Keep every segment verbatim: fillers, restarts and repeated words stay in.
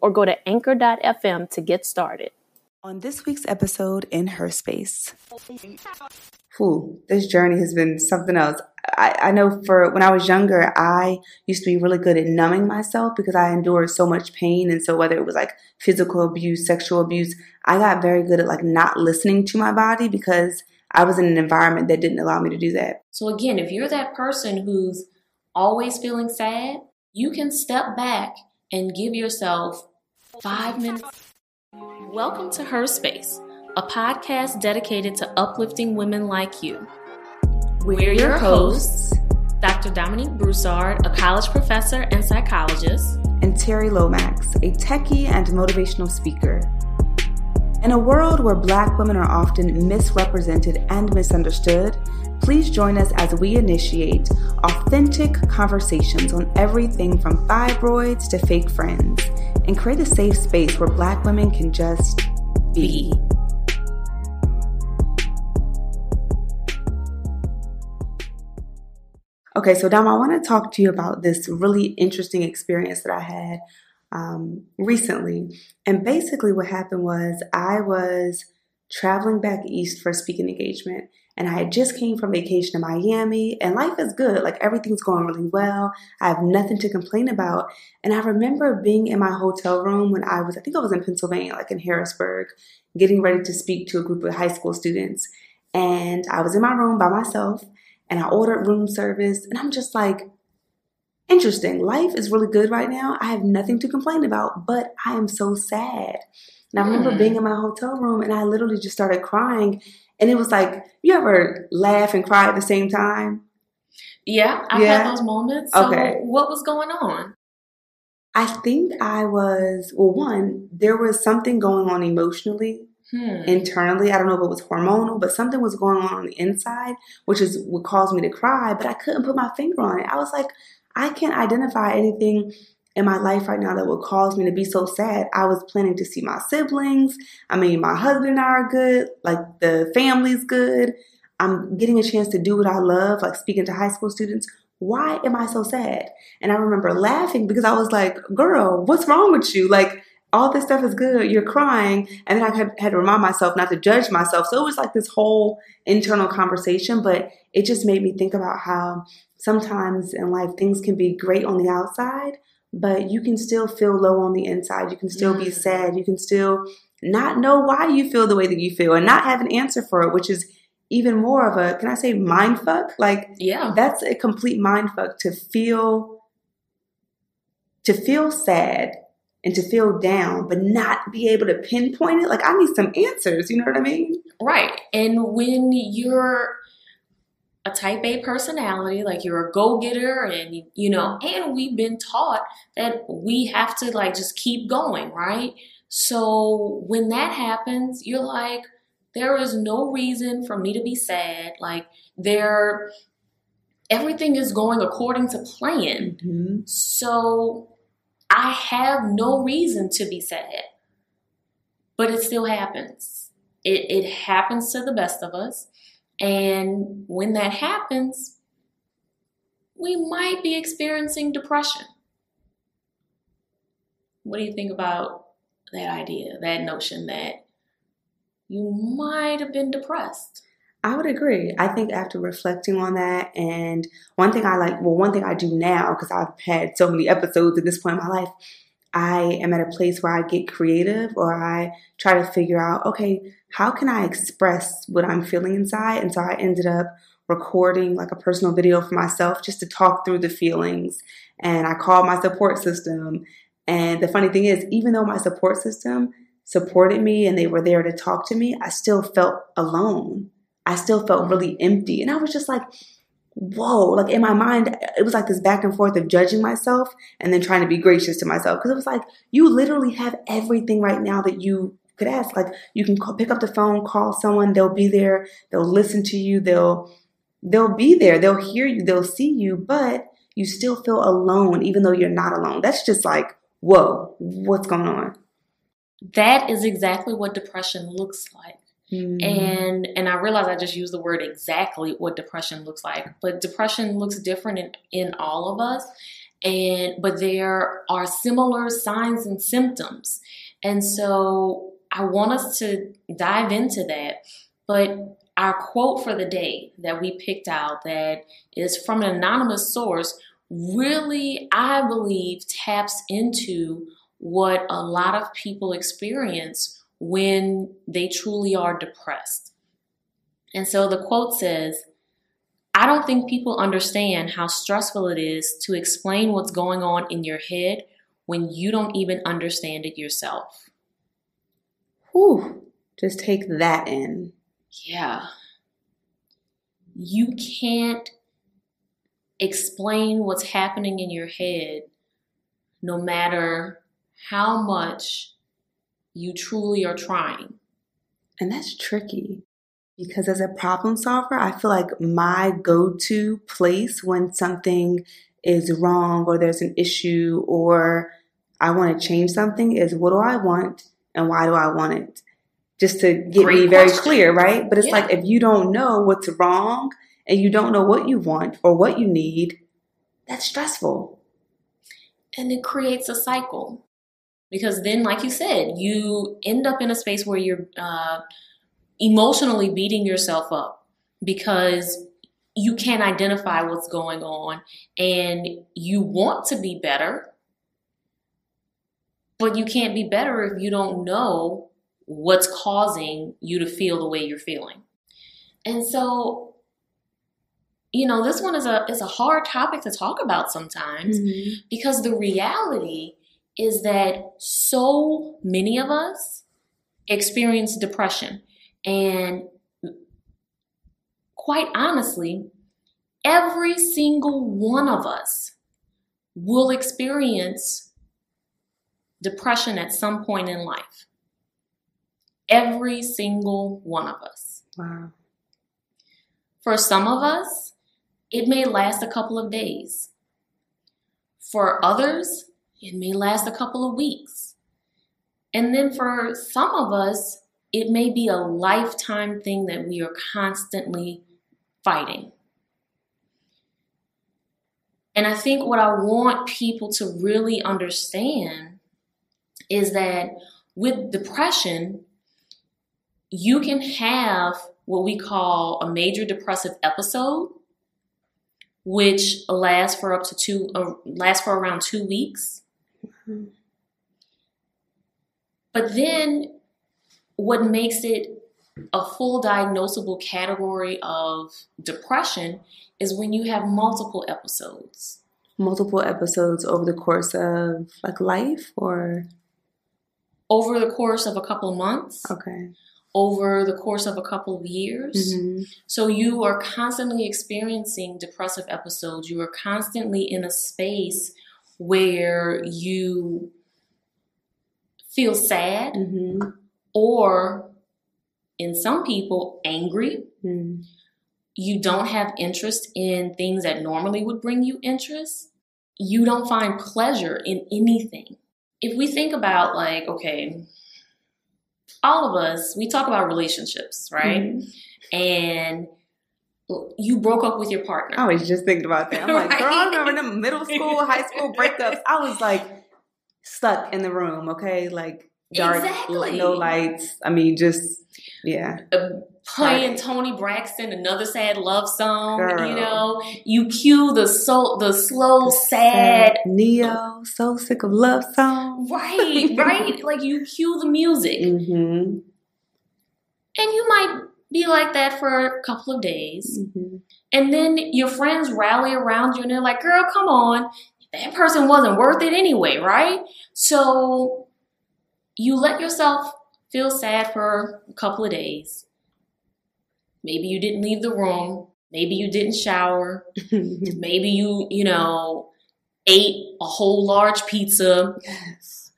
or go to anchor dot f m to get started. On this week's episode in Her Space. Whew, this journey has been something else. I, I know for when I was younger, I used to be really good at numbing myself because I endured so much pain. And so whether it was like physical abuse, sexual abuse, I got very good at like not listening to my body because I was in an environment that didn't allow me to do that. So again, if you're that person who's always feeling sad, you can step back and give yourself five minutes. Welcome to Her Space, a podcast dedicated to uplifting women like you. We're your hosts, Doctor Dominique Broussard, a college professor and psychologist, and Terry Lomax, a techie and motivational speaker. In a world where Black women are often misrepresented and misunderstood, please join us as we initiate authentic conversations on everything from fibroids to fake friends and create a safe space where Black women can just be. Okay, so Dom, I want to talk to you about this really interesting experience that I had um, recently. And basically what happened was I was traveling back east for a speaking engagement. And I had just came from vacation to Miami. And life is good. Like everything's going really well. I have nothing to complain about. And I remember being in my hotel room when I was, I think I was in Pennsylvania, like in Harrisburg, getting ready to speak to a group of high school students. And I was in my room by myself. And I ordered room service. And I'm just like, interesting. Life is really good right now. I have nothing to complain about, but I am so sad. And I remember mm. being in my hotel room and I literally just started crying. And it was like, you ever laugh and cry at the same time? Yeah, I've yeah. had those moments. So okay. What was going on? I think I was, well, one, there was something going on emotionally. Hmm. Internally, I don't know if it was hormonal, but something was going on on the inside, which is what caused me to cry, but I couldn't put my finger on it. I was like, I can't identify anything in my life right now that would cause me to be so sad. I was planning to see my siblings. I mean, my husband and I are good. Like, the family's good. I'm getting a chance to do what I love, like speaking to high school students. Why am I so sad? And I remember laughing because I was like, girl, what's wrong with you? Like, all this stuff is good. You're crying. And then I had, had to remind myself not to judge myself. So it was like this whole internal conversation, but it just made me think about how sometimes in life things can be great on the outside, but you can still feel low on the inside. You can still mm. be sad. You can still not know why you feel the way that you feel and not have an answer for it, which is even more of a, can I say mind fuck? Like, yeah, that's a complete mind fuck to feel, to feel sad and to feel down, but not be able to pinpoint it. Like, I need some answers. You know what I mean? Right. And when you're a type A personality, like you're a go-getter and, you know, and we've been taught that we have to like just keep going, right? So when that happens, you're like, there is no reason for me to be sad. Like there, everything is going according to plan. Mm-hmm. So I have no reason to be sad, but it still happens. It it happens to the best of us. And when that happens, we might be experiencing depression. What do you think about that idea, that notion that you might have been depressed? I would agree. I think after reflecting on that, and one thing I like, well, one thing I do now, because I've had so many episodes at this point in my life, I am at a place where I get creative or I try to figure out, okay, how can I express what I'm feeling inside? And so I ended up recording like a personal video for myself just to talk through the feelings. And I called my support system. And the funny thing is, even though my support system supported me and they were there to talk to me, I still felt alone. I still felt really empty. And I was just like, whoa, like in my mind, it was like this back and forth of judging myself and then trying to be gracious to myself. Because it was like, you literally have everything right now that you could ask. Like, you can call, pick up the phone, call someone, they'll be there, they'll listen to you, they'll they'll be there, they'll hear you, they'll see you, but you still feel alone even though you're not alone. That's just like, whoa, what's going on? That is exactly what depression looks like. Mm-hmm. And and I realize I just used the word exactly what depression looks like, but depression looks different in, in all of us. And but there are similar signs and symptoms. And so I want us to dive into that. But our quote for the day that we picked out, that is from an anonymous source, really, I believe, taps into what a lot of people experience when they truly are depressed. And so the quote says, "I don't think people understand how stressful it is to explain what's going on in your head when you don't even understand it yourself." Whew, just take that in. Yeah. You can't explain what's happening in your head no matter how much you truly are trying. And that's tricky, because as a problem solver, I feel like my go-to place when something is wrong or there's an issue or I want to change something is, what do I want and why do I want it? Just to get Great me very question. Clear, right? But it's yeah. like, if you don't know what's wrong and you don't know what you want or what you need, that's stressful. And it creates a cycle. Because then, like you said, you end up in a space where you're uh, emotionally beating yourself up because you can't identify what's going on and you want to be better, but you can't be better if you don't know what's causing you to feel the way you're feeling. And so, you know, this one is a, is a hard topic to talk about sometimes, mm-hmm. because the reality is that so many of us experience depression. And quite honestly, every single one of us will experience depression at some point in life. Every single one of us. Wow. For some of us, it may last a couple of days. For others, it may last a couple of weeks. And then for some of us, it may be a lifetime thing that we are constantly fighting. And I think what I want people to really understand is that with depression, you can have what we call a major depressive episode, which lasts for up to two, uh, lasts for around two weeks. But then what makes it a full diagnosable category of depression is when you have multiple episodes. Multiple episodes over the course of like life, or? Over the course of a couple of months. Okay. Over the course of a couple of years. Mm-hmm. So you are constantly experiencing depressive episodes. You are constantly in a space where you feel sad, mm-hmm. or in some people, angry. Mm-hmm. You don't have interest in things that normally would bring you interest. You don't find pleasure in anything. If we think about like, okay, all of us, we talk about relationships, right? Mm-hmm. And you broke up with your partner. I was just thinking about that. I'm like, right? Girl, I remember the middle school, high school breakups. I was like, stuck in the room, okay? Like, dark, exactly. No lights. I mean, just, yeah. Uh, playing right. Toni Braxton, Another Sad Love Song, Girl. You know. You cue the soul, the slow, the sad, sad. Neo, So Sick of Love Song. Right, right. Like, you cue the music. Mm-hmm. And you might be like that for a couple of days. Mm-hmm. And then your friends rally around you and they're like, girl, come on. That person wasn't worth it anyway, right? So you let yourself feel sad for a couple of days. Maybe you didn't leave the room. Maybe you didn't shower. Maybe you, you know, ate a whole large pizza. Yes.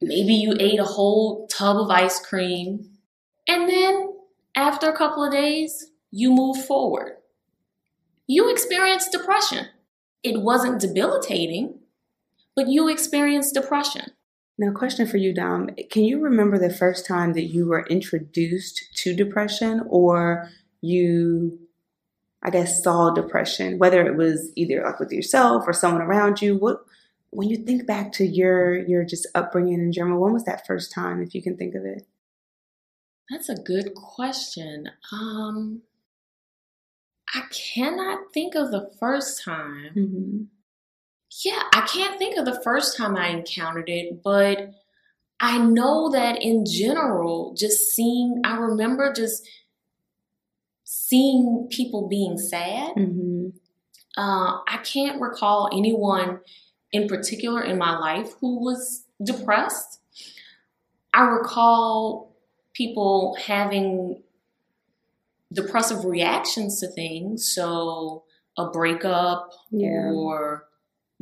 Maybe you ate a whole tub of ice cream. And then after a couple of days, you move forward. You experienced depression. It wasn't debilitating, but you experienced depression. Now, question for you, Dom. Can you remember the first time that you were introduced to depression, or you, I guess, saw depression, whether it was either like with yourself or someone around you? What, when you think back to your, your just upbringing in general, when was that first time, if you can think of it? That's a good question. Um, I cannot think of the first time. Mm-hmm. Yeah, I can't think of the first time I encountered it, but I know that in general, just seeing, I remember just seeing people being sad. Mm-hmm. Uh, I can't recall anyone in particular in my life who was depressed. I recall people having depressive reactions to things, so a breakup, yeah, or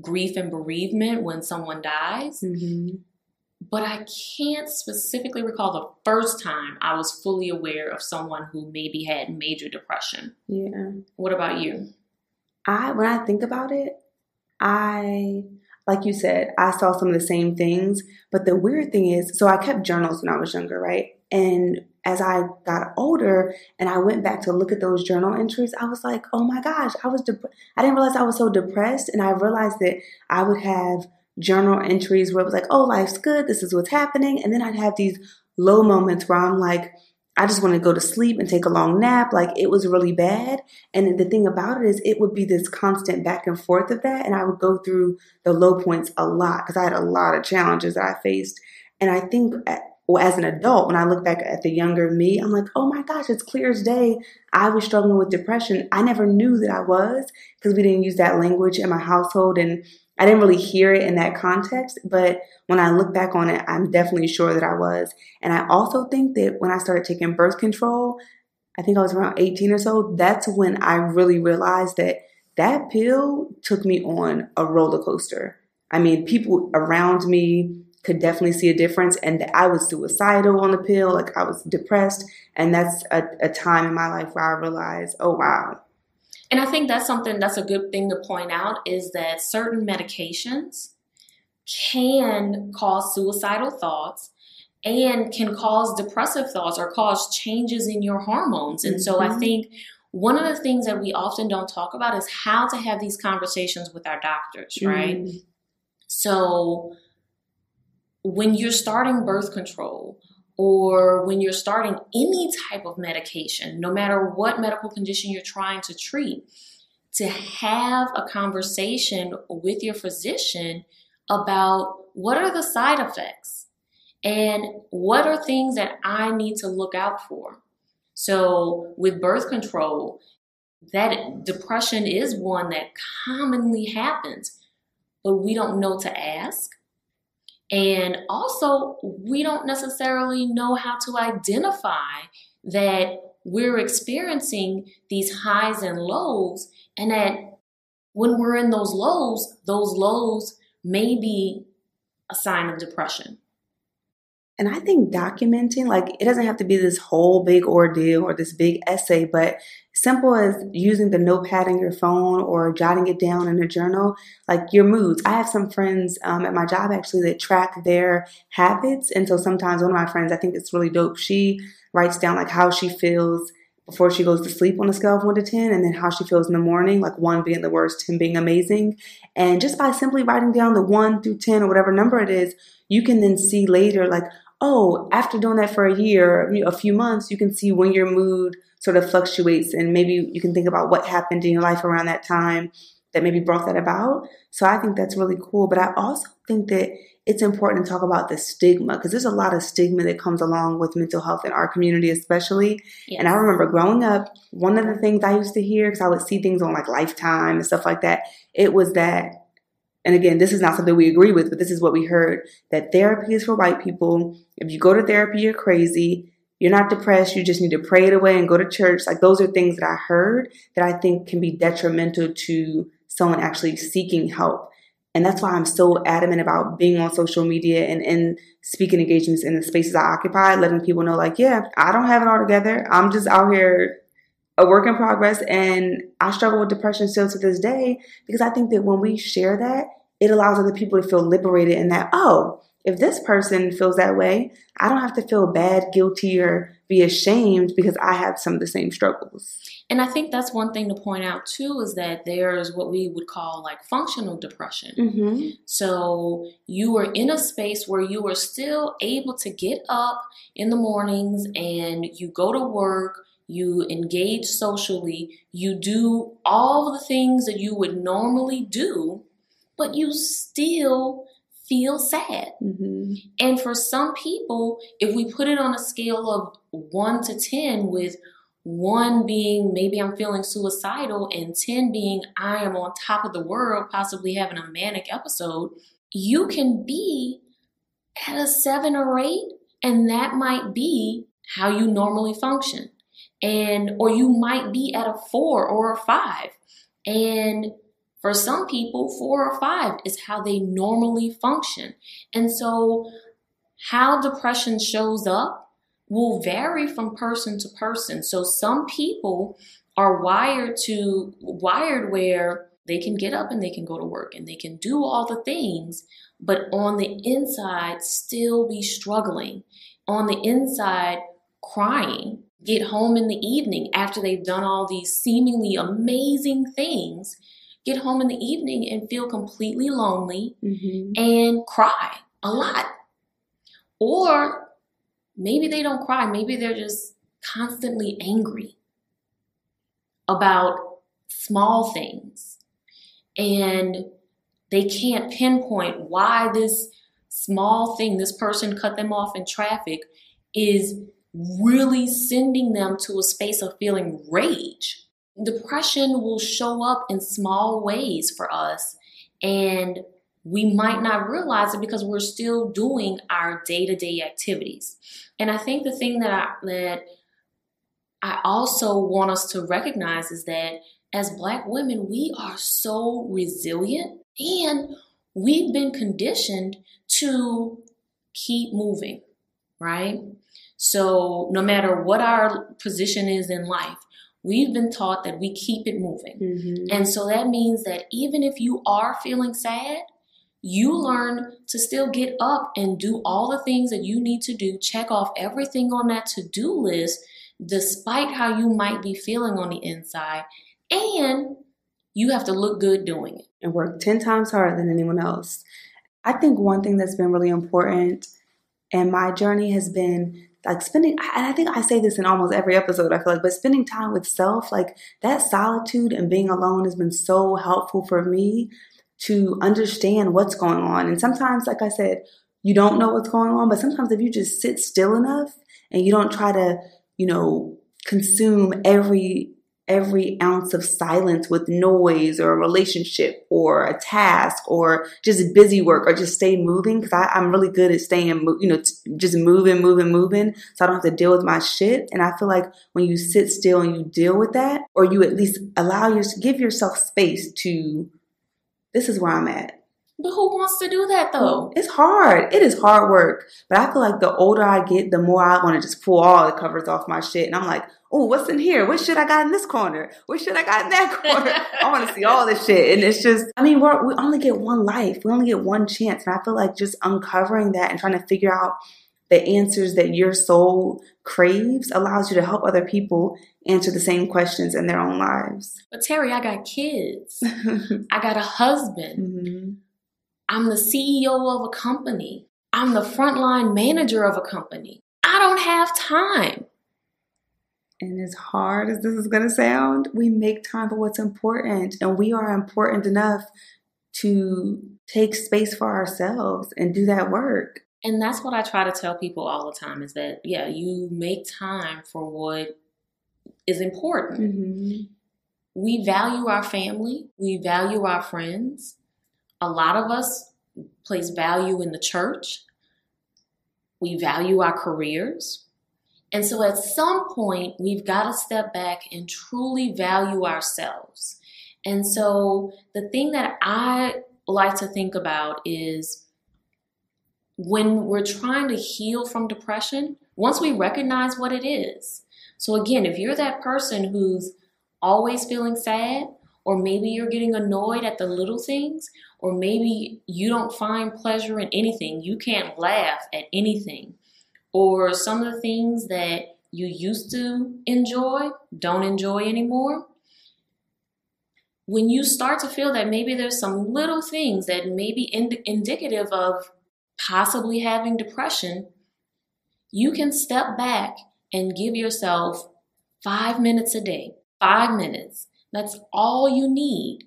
grief and bereavement when someone dies. Mm-hmm. But I can't specifically recall the first time I was fully aware of someone who maybe had major depression. Yeah. What about you? I, when I think about it, I, like you said, I saw some of the same things, but the weird thing is, so I kept journals when I was younger, right? And as I got older and I went back to look at those journal entries, I was like, oh my gosh, I was, dep- I didn't realize I was so depressed. And I realized that I would have journal entries where it was like, oh, life's good. This is what's happening. And then I'd have these low moments where I'm like, I just want to go to sleep and take a long nap. Like, it was really bad. And the thing about it is, it would be this constant back and forth of that. And I would go through the low points a lot because I had a lot of challenges that I faced. And I think at, Well, as an adult, when I look back at the younger me, I'm like, oh my gosh, it's clear as day. I was struggling with depression. I never knew that I was because we didn't use that language in my household, and I didn't really hear it in that context. But when I look back on it, I'm definitely sure that I was. And I also think that when I started taking birth control, I think I was around eighteen or so, that's when I really realized that that pill took me on a roller coaster. I mean, people around me could definitely see a difference, and I was suicidal on the pill. Like, I was depressed. And that's a, a time in my life where I realized, oh, wow. And I think that's something that's a good thing to point out, is that certain medications can cause suicidal thoughts and can cause depressive thoughts or cause changes in your hormones. And mm-hmm. so I think one of the things that we often don't talk about is how to have these conversations with our doctors, right? Mm-hmm. So when you're starting birth control, or when you're starting any type of medication, no matter what medical condition you're trying to treat, to have a conversation with your physician about what are the side effects and what are things that I need to look out for. So with birth control, that depression is one that commonly happens, but we don't know to ask. And also, we don't necessarily know how to identify that we're experiencing these highs and lows, and that when we're in those lows, those lows may be a sign of depression. And I think documenting, like, it doesn't have to be this whole big ordeal or this big essay, but simple as using the notepad in your phone or jotting it down in a journal, like your moods. I have some friends um, at my job actually that track their habits. And so sometimes one of my friends, I think it's really dope, she writes down like how she feels before she goes to sleep on a scale of one to ten, and then how she feels in the morning, like one being the worst, ten being amazing. And just by simply writing down the one through ten or whatever number it is, you can then see later, like, oh, after doing that for a year, a few months, you can see when your mood sort of fluctuates, and maybe you can think about what happened in your life around that time that maybe brought that about. So I think that's really cool. But I also think that it's important to talk about the stigma, because there's a lot of stigma that comes along with mental health in our community, especially. Yes. And I remember growing up, one of the things I used to hear, because I would see things on like Lifetime and stuff like that, it was that, and again, this is not something we agree with, but this is what we heard, that therapy is for white people. If you go to therapy, you're crazy. you're not depressed, you just need to pray it away and go to church. Like, those are things that I heard that I think can be detrimental to someone actually seeking help. And that's why I'm so adamant about being on social media and in speaking engagements in the spaces I occupy, letting people know, like, yeah, I don't have it all together. I'm just out here a work in progress. And I struggle with depression still to this day, because I think that when we share that, it allows other people to feel liberated and that, oh, if this person feels that way, I don't have to feel bad, guilty, or be ashamed because I have some of the same struggles. And I think that's one thing to point out, too, is that there's what we would call like functional depression. Mm-hmm. So you are in a space where you are still able to get up in the mornings and you go to work, you engage socially, you do all the things that you would normally do, but you still feel sad. Mm-hmm. And for some people, if we put it on a scale of one to ten, with one being maybe I'm feeling suicidal and ten being I am on top of the world, possibly having a manic episode, you can be at a seven or eight, and that might be how you normally function. And or you might be at a four or a five. And for some people, four or five is how they normally function. And so how depression shows up will vary from person to person. So some people are wired to wired where they can get up and they can go to work and they can do all the things, but on the inside still be struggling, on the inside crying, get home in the evening after they've done all these seemingly amazing things, get home in the evening and feel completely lonely, mm-hmm. and cry a lot. Or maybe they don't cry. Maybe they're just constantly angry about small things. And they can't pinpoint why this small thing, this person cut them off in traffic, is really sending them to a space of feeling rage. Depression will show up in small ways for us, and we might not realize it because we're still doing our day-to-day activities. And I think the thing that I, that I also want us to recognize is that as Black women, we are so resilient, and we've been conditioned to keep moving, right? So no matter what our position is in life, we've been taught that we keep it moving. Mm-hmm. And so that means that even if you are feeling sad, you learn to still get up and do all the things that you need to do, check off everything on that to-do list, despite how you might be feeling on the inside. And you have to look good doing it. And work ten times harder than anyone else. I think one thing that's been really important in my journey has been like spending, and I think I say this in almost every episode, I feel like, but spending time with self, like that solitude and being alone has been so helpful for me to understand what's going on. And sometimes, like I said, you don't know what's going on, but sometimes if you just sit still enough and you don't try to, you know, consume every every ounce of silence with noise or a relationship or a task or just busy work or just stay moving. Cause I, I'm really good at staying, you know, t- just moving, moving, moving. So I don't have to deal with my shit. And I feel like when you sit still and you deal with that, or you at least allow your, give yourself space to, this is where I'm at. But who wants to do that though? It's hard. It is hard work. But I feel like the older I get, the more I want to just pull all the covers off my shit. And I'm like, oh, what's in here? What should I got in this corner? What should I got in that corner? I want to see all this shit. And it's just, I mean, we're, we only get one life. We only get one chance. And I feel like just uncovering that and trying to figure out the answers that your soul craves allows you to help other people answer the same questions in their own lives. But Terry, I got kids. I got a husband. Mm-hmm. I'm the C E O of a company. I'm the frontline manager of a company. I don't have time. And as hard as this is going to sound, we make time for what's important. And we are important enough to take space for ourselves and do that work. And that's what I try to tell people all the time is that, yeah, you make time for what is important. Mm-hmm. We value our family. We value our friends. A lot of us place value in the church. We value our careers. And so at some point, we've got to step back and truly value ourselves. And so the thing that I like to think about is when we're trying to heal from depression, once we recognize what it is. So again, if you're that person who's always feeling sad, or maybe you're getting annoyed at the little things, or maybe you don't find pleasure in anything, you can't laugh at anything, or some of the things that you used to enjoy, don't enjoy anymore. When you start to feel that maybe there's some little things that may be ind- indicative of possibly having depression, you can step back and give yourself five minutes a day, five minutes. That's all you need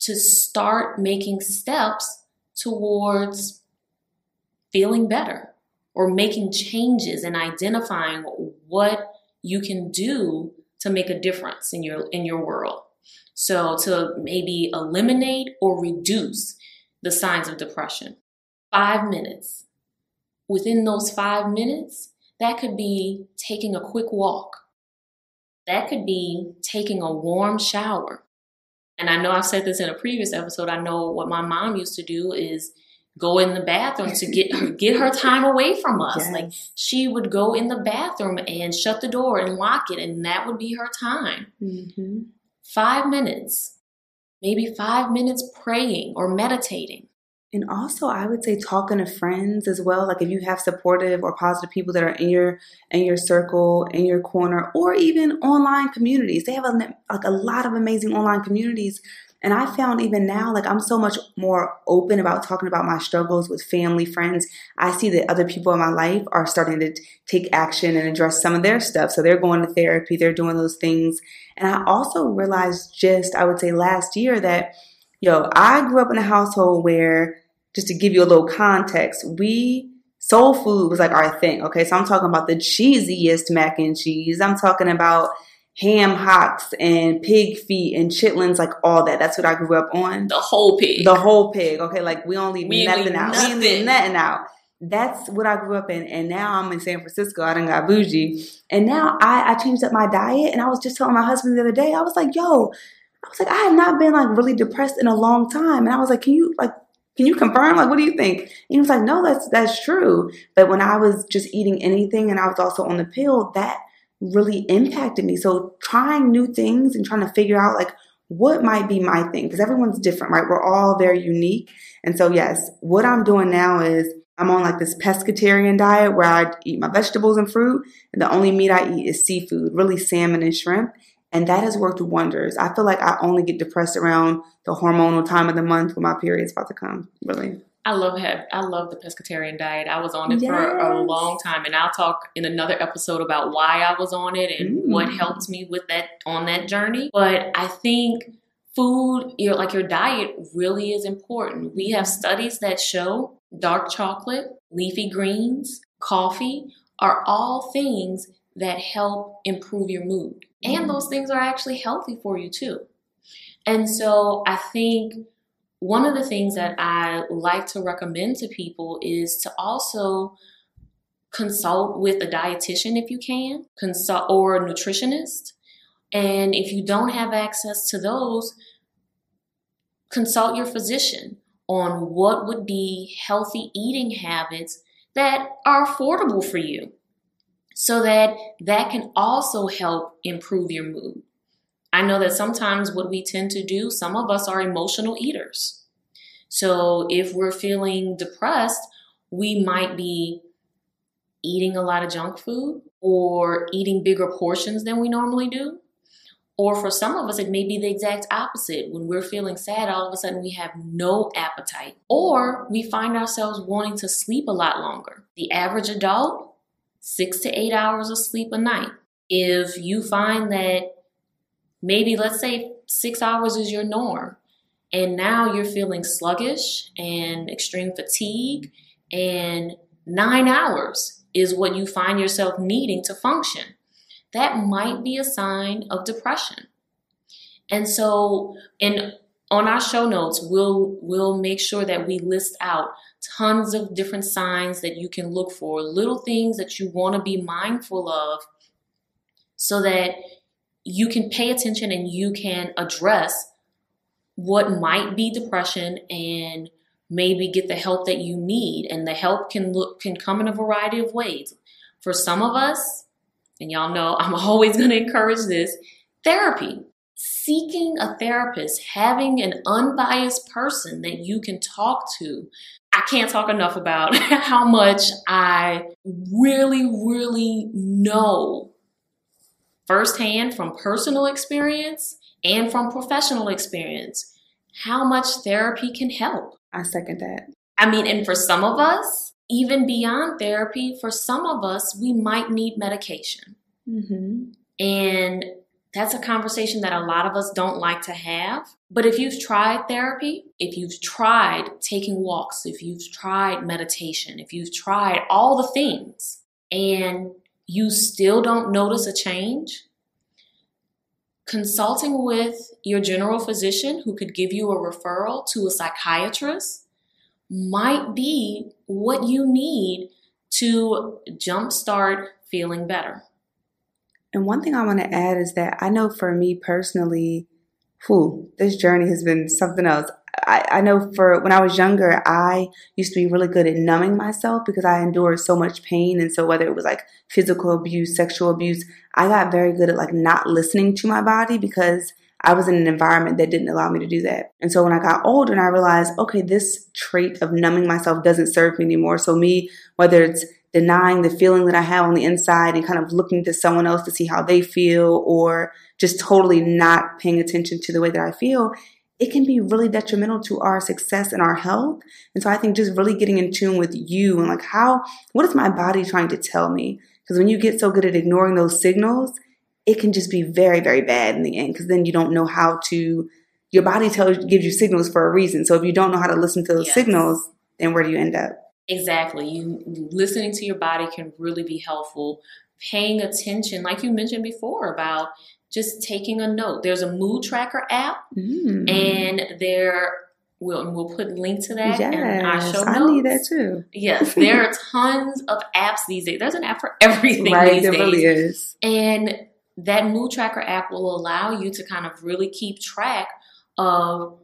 to start making steps towards feeling better or making changes and identifying what you can do to make a difference in your in your world. So to maybe eliminate or reduce the signs of depression. Five minutes. Within those five minutes, that could be taking a quick walk. That could be taking a warm shower. And I know I've said this in a previous episode. I know what my mom used to do is go in the bathroom to get, get her time away from us. Yes. Like she would go in the bathroom and shut the door and lock it, and that would be her time. Mm-hmm. Five minutes, maybe five minutes praying or meditating. And also, I would say talking to friends as well. Like if you have supportive or positive people that are in your in your circle, in your corner, or even online communities. They have a, like a lot of amazing online communities. And I found even now, like I'm so much more open about talking about my struggles with family, friends. I see that other people in my life are starting to take action and address some of their stuff. So they're going to therapy. They're doing those things. And I also realized just, I would say last year that, yo, I grew up in a household where, just to give you a little context, we, soul food was like our thing, okay? So I'm talking about the cheesiest mac and cheese. I'm talking about ham hocks and pig feet and chitlins, like all that. That's what I grew up on. The whole pig. The whole pig, okay? Like we don't leave we nothing leave out. Nothing. We leave nothing out. That's what I grew up in. And now I'm in San Francisco. I done got bougie. And now I, I changed up my diet. And I was just telling my husband the other day, I was like, yo, I was like, I have not been like really depressed in a long time. And I was like, can you like, can you confirm? Like, what do you think? And he was like, no, that's, that's true. But when I was just eating anything and I was also on the pill, that really impacted me. So trying new things and trying to figure out like what might be my thing, because everyone's different, right? We're all very unique. And so, yes, what I'm doing now is I'm on like this pescatarian diet where I eat my vegetables and fruit. And the only meat I eat is seafood, really salmon and shrimp. And that has worked wonders. I feel like I only get depressed around the hormonal time of the month when my period's about to come, really. I love have, I love the pescatarian diet. I was on it yes. for a long time, and I'll talk in another episode about why I was on it and mm. what helped me with that on that journey. But I think food, your like your diet really is important. We have studies that show dark chocolate, leafy greens, coffee are all things that help improve your mood. And those things are actually healthy for you too. And so I think one of the things that I like to recommend to people is to also consult with a dietitian if you can, consult or a nutritionist. And if you don't have access to those, consult your physician on what would be healthy eating habits that are affordable for you. So that that can also help improve your mood. I know that sometimes what we tend to do, some of us are emotional eaters. So if we're feeling depressed, we might be eating a lot of junk food or eating bigger portions than we normally do. Or for some of us, it may be the exact opposite. When we're feeling sad, all of a sudden we have no appetite. Or we find ourselves wanting to sleep a lot longer. The average adult, six to eight hours of sleep a night. If you find that maybe, let's say, six hours is your norm, and now you're feeling sluggish and extreme fatigue, and nine hours is what you find yourself needing to function, that might be a sign of depression. And so, and on our show notes, we'll, we'll make sure that we list out tons of different signs that you can look for, little things that you want to be mindful of so that you can pay attention and you can address what might be depression and maybe get the help that you need. And the help can look, can come in a variety of ways. For some of us, and y'all know I'm always going to encourage this, therapy. Seeking a therapist, having an unbiased person that you can talk to. I can't talk enough about how much I really, really know firsthand from personal experience and from professional experience how much therapy can help. I second that. I mean, and for some of us, even beyond therapy, for some of us, we might need medication. Mm-hmm. And that's a conversation that a lot of us don't like to have. But if you've tried therapy, if you've tried taking walks, if you've tried meditation, if you've tried all the things and you still don't notice a change, consulting with your general physician who could give you a referral to a psychiatrist might be what you need to jumpstart feeling better. And one thing I want to add is that I know for me personally, whew, this journey has been something else. I, I know for when I was younger, I used to be really good at numbing myself because I endured so much pain. And so whether it was like physical abuse, sexual abuse, I got very good at like not listening to my body because I was in an environment that didn't allow me to do that. And so when I got older and I realized, okay, this trait of numbing myself doesn't serve me anymore. So me, whether it's denying the feeling that I have on the inside and kind of looking to someone else to see how they feel or just totally not paying attention to the way that I feel, it can be really detrimental to our success and our health. And so I think just really getting in tune with you and like how, what is my body trying to tell me? Because when you get so good at ignoring those signals, it can just be very, very bad in the end because then you don't know how to, your body tells, gives you signals for a reason. So if you don't know how to listen to those yes. signals, then where do you end up? Exactly. You listening to your body can really be helpful. Paying attention, like you mentioned before, about just taking a note. There's a Mood Tracker app, mm. and there we'll we'll put a link to that yes, in our show notes. I need that too. Yes, there are tons of apps these days. There's an app for everything right, these there days. Really is. And that Mood Tracker app will allow you to kind of really keep track of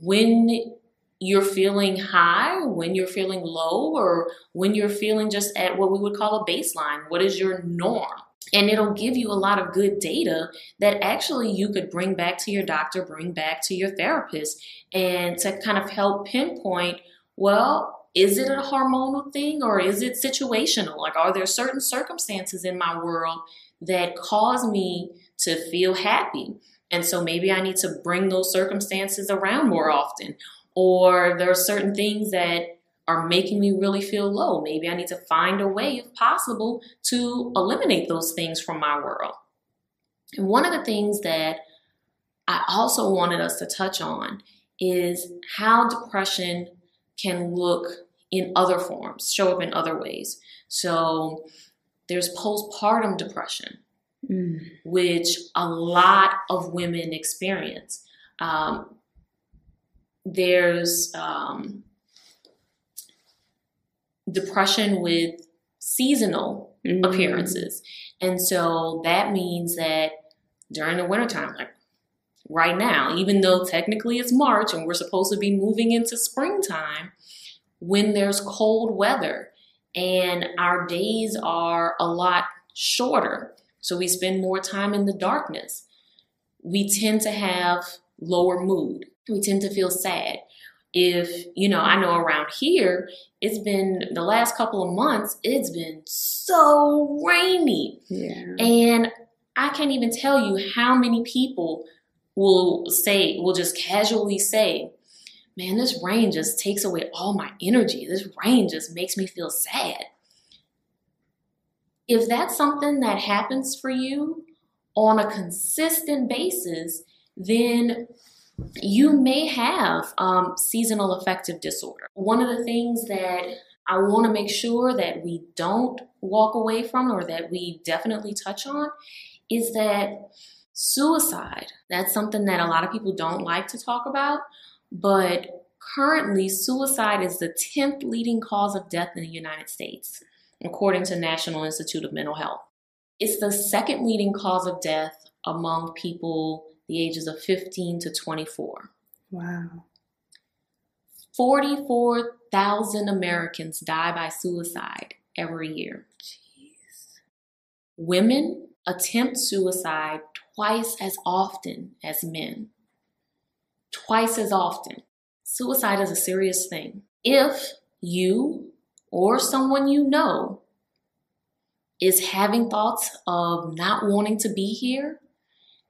when you're feeling high, when you're feeling low, or when you're feeling just at what we would call a baseline. What is your norm? And it'll give you a lot of good data that actually you could bring back to your doctor, bring back to your therapist, and to kind of help pinpoint, well, is it a hormonal thing or is it situational? Like, are there certain circumstances in my world that cause me to feel happy? And so maybe I need to bring those circumstances around more often. Or there are certain things that are making me really feel low. Maybe I need to find a way, if possible, to eliminate those things from my world. And one of the things that I also wanted us to touch on is how depression can look in other forms, show up in other ways. So there's postpartum depression, mm. which a lot of women experience. Um, There's um, depression with seasonal mm-hmm. appearances. And so that means that during the wintertime, like right now, even though technically it's March and we're supposed to be moving into springtime, when there's cold weather and our days are a lot shorter, so we spend more time in the darkness, we tend to have lower mood. We tend to feel sad. If, you know, I know around here, it's been the last couple of months, it's been so rainy. Yeah. And I can't even tell you how many people will say, will just casually say, man, this rain just takes away all my energy. This rain just makes me feel sad. If that's something that happens for you on a consistent basis, then you may have um, seasonal affective disorder. One of the things that I want to make sure that we don't walk away from or that we definitely touch on is that suicide. That's something that a lot of people don't like to talk about, but currently suicide is the tenth leading cause of death in the United States, according to National Institute of Mental Health. It's the second leading cause of death among people the ages of fifteen to twenty-four. Wow. forty-four thousand Americans die by suicide every year. Jeez. Women attempt suicide twice as often as men. Twice as often. Suicide is a serious thing. If you or someone you know is having thoughts of not wanting to be here,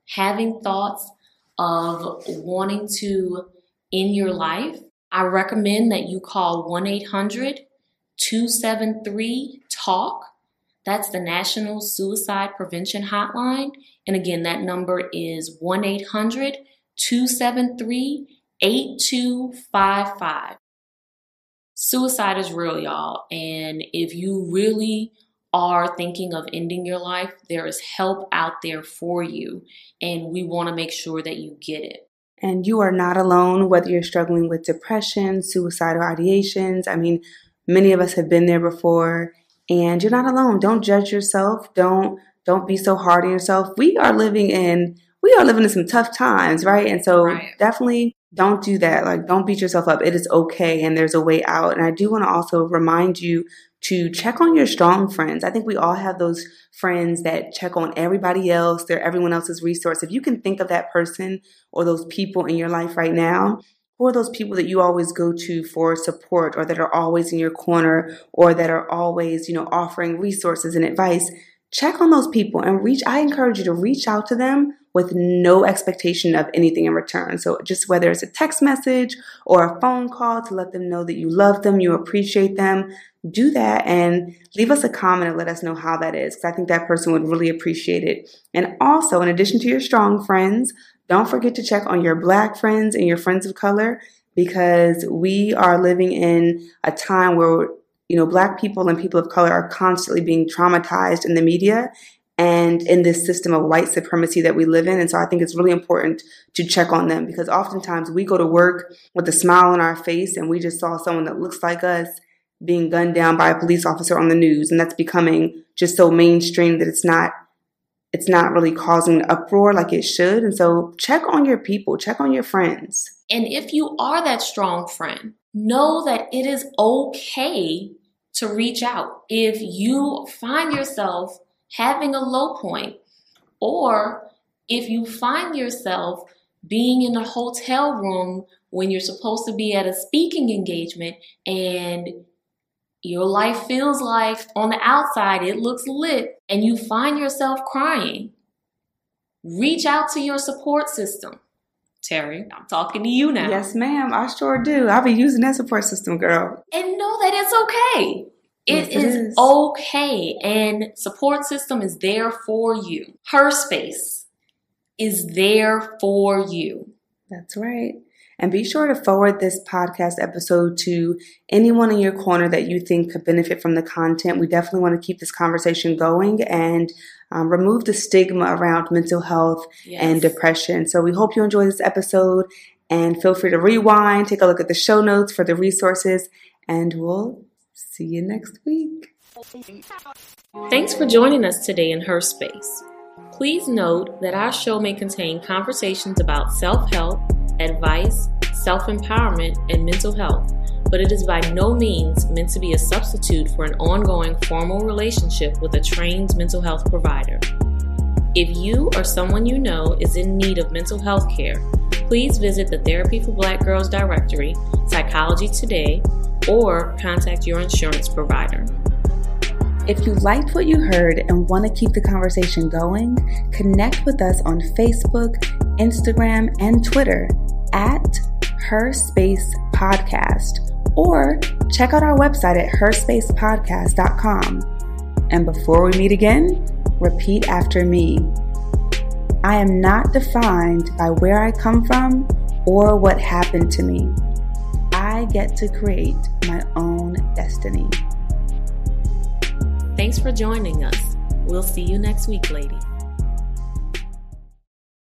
having thoughts of wanting to end your life, I recommend that you call one eight hundred two seven three TALK. That's the National Suicide Prevention Hotline. And again, that number is one eight hundred two seven three eight two five five. Suicide is real, y'all. And if you really are thinking of ending your life, there is help out there for you. And we want to make sure that you get it. And you are not alone, whether you're struggling with depression, suicidal ideations. I mean, many of us have been there before. And you're not alone. Don't judge yourself. Don't don't be so hard on yourself. We are living in we are living in some tough times, right? And so right. Definitely don't do that. Like, don't beat yourself up. It is okay, and there's a way out. And I do want to also remind you to check on your strong friends. I think we all have those friends that check on everybody else. They're everyone else's resource. If you can think of that person or those people in your life right now, who are those people that you always go to for support, or that are always in your corner, or that are always, you know, offering resources and advice? Check on those people and reach. I encourage you to reach out to them with no expectation of anything in return. So just whether it's a text message or a phone call to let them know that you love them, you appreciate them, do that and leave us a comment and let us know how that is, because I think that person would really appreciate it. And also, in addition to your strong friends, don't forget to check on your Black friends and your friends of color, because we are living in a time where, you know, Black people and people of color are constantly being traumatized in the media and in this system of white supremacy that we live in. And so I think it's really important to check on them, because oftentimes we go to work with a smile on our face and we just saw someone that looks like us being gunned down by a police officer on the news. And that's becoming just so mainstream that it's not It's not really causing an uproar like it should. And so check on your people, check on your friends. And if you are that strong friend, know that it is okay to reach out. If you find yourself having a low point, or if you find yourself being in a hotel room when you're supposed to be at a speaking engagement and your life feels like on the outside it looks lit and you find yourself crying, reach out to your support system. Terry, I'm talking to you now. Yes, ma'am. I sure do. I'll be using that support system, girl. And know that it's okay. It, yes, it is, is okay. And support system is there for you. Her Space is there for you. That's right. And be sure to forward this podcast episode to anyone in your corner that you think could benefit from the content. We definitely want to keep this conversation going and um, remove the stigma around mental health yes. and depression. So we hope you enjoy this episode, and feel free to rewind, take a look at the show notes for the resources, and we'll see you next week. Thanks for joining us today in Her Space. Please note that our show may contain conversations about self-help, advice, self-empowerment, and mental health, but it is by no means meant to be a substitute for an ongoing formal relationship with a trained mental health provider. If you or someone you know is in need of mental health care, please visit the Therapy for Black Girls directory, Psychology Today, or contact your insurance provider. If you liked what you heard and want to keep the conversation going, connect with us on Facebook, Instagram, and Twitter at Her Space Podcast, or check out our website at her space podcast dot com. And before we meet again, repeat after me. I am not defined by where I come from or what happened to me. I get to create my own destiny. Thanks for joining us. We'll see you next week, ladies.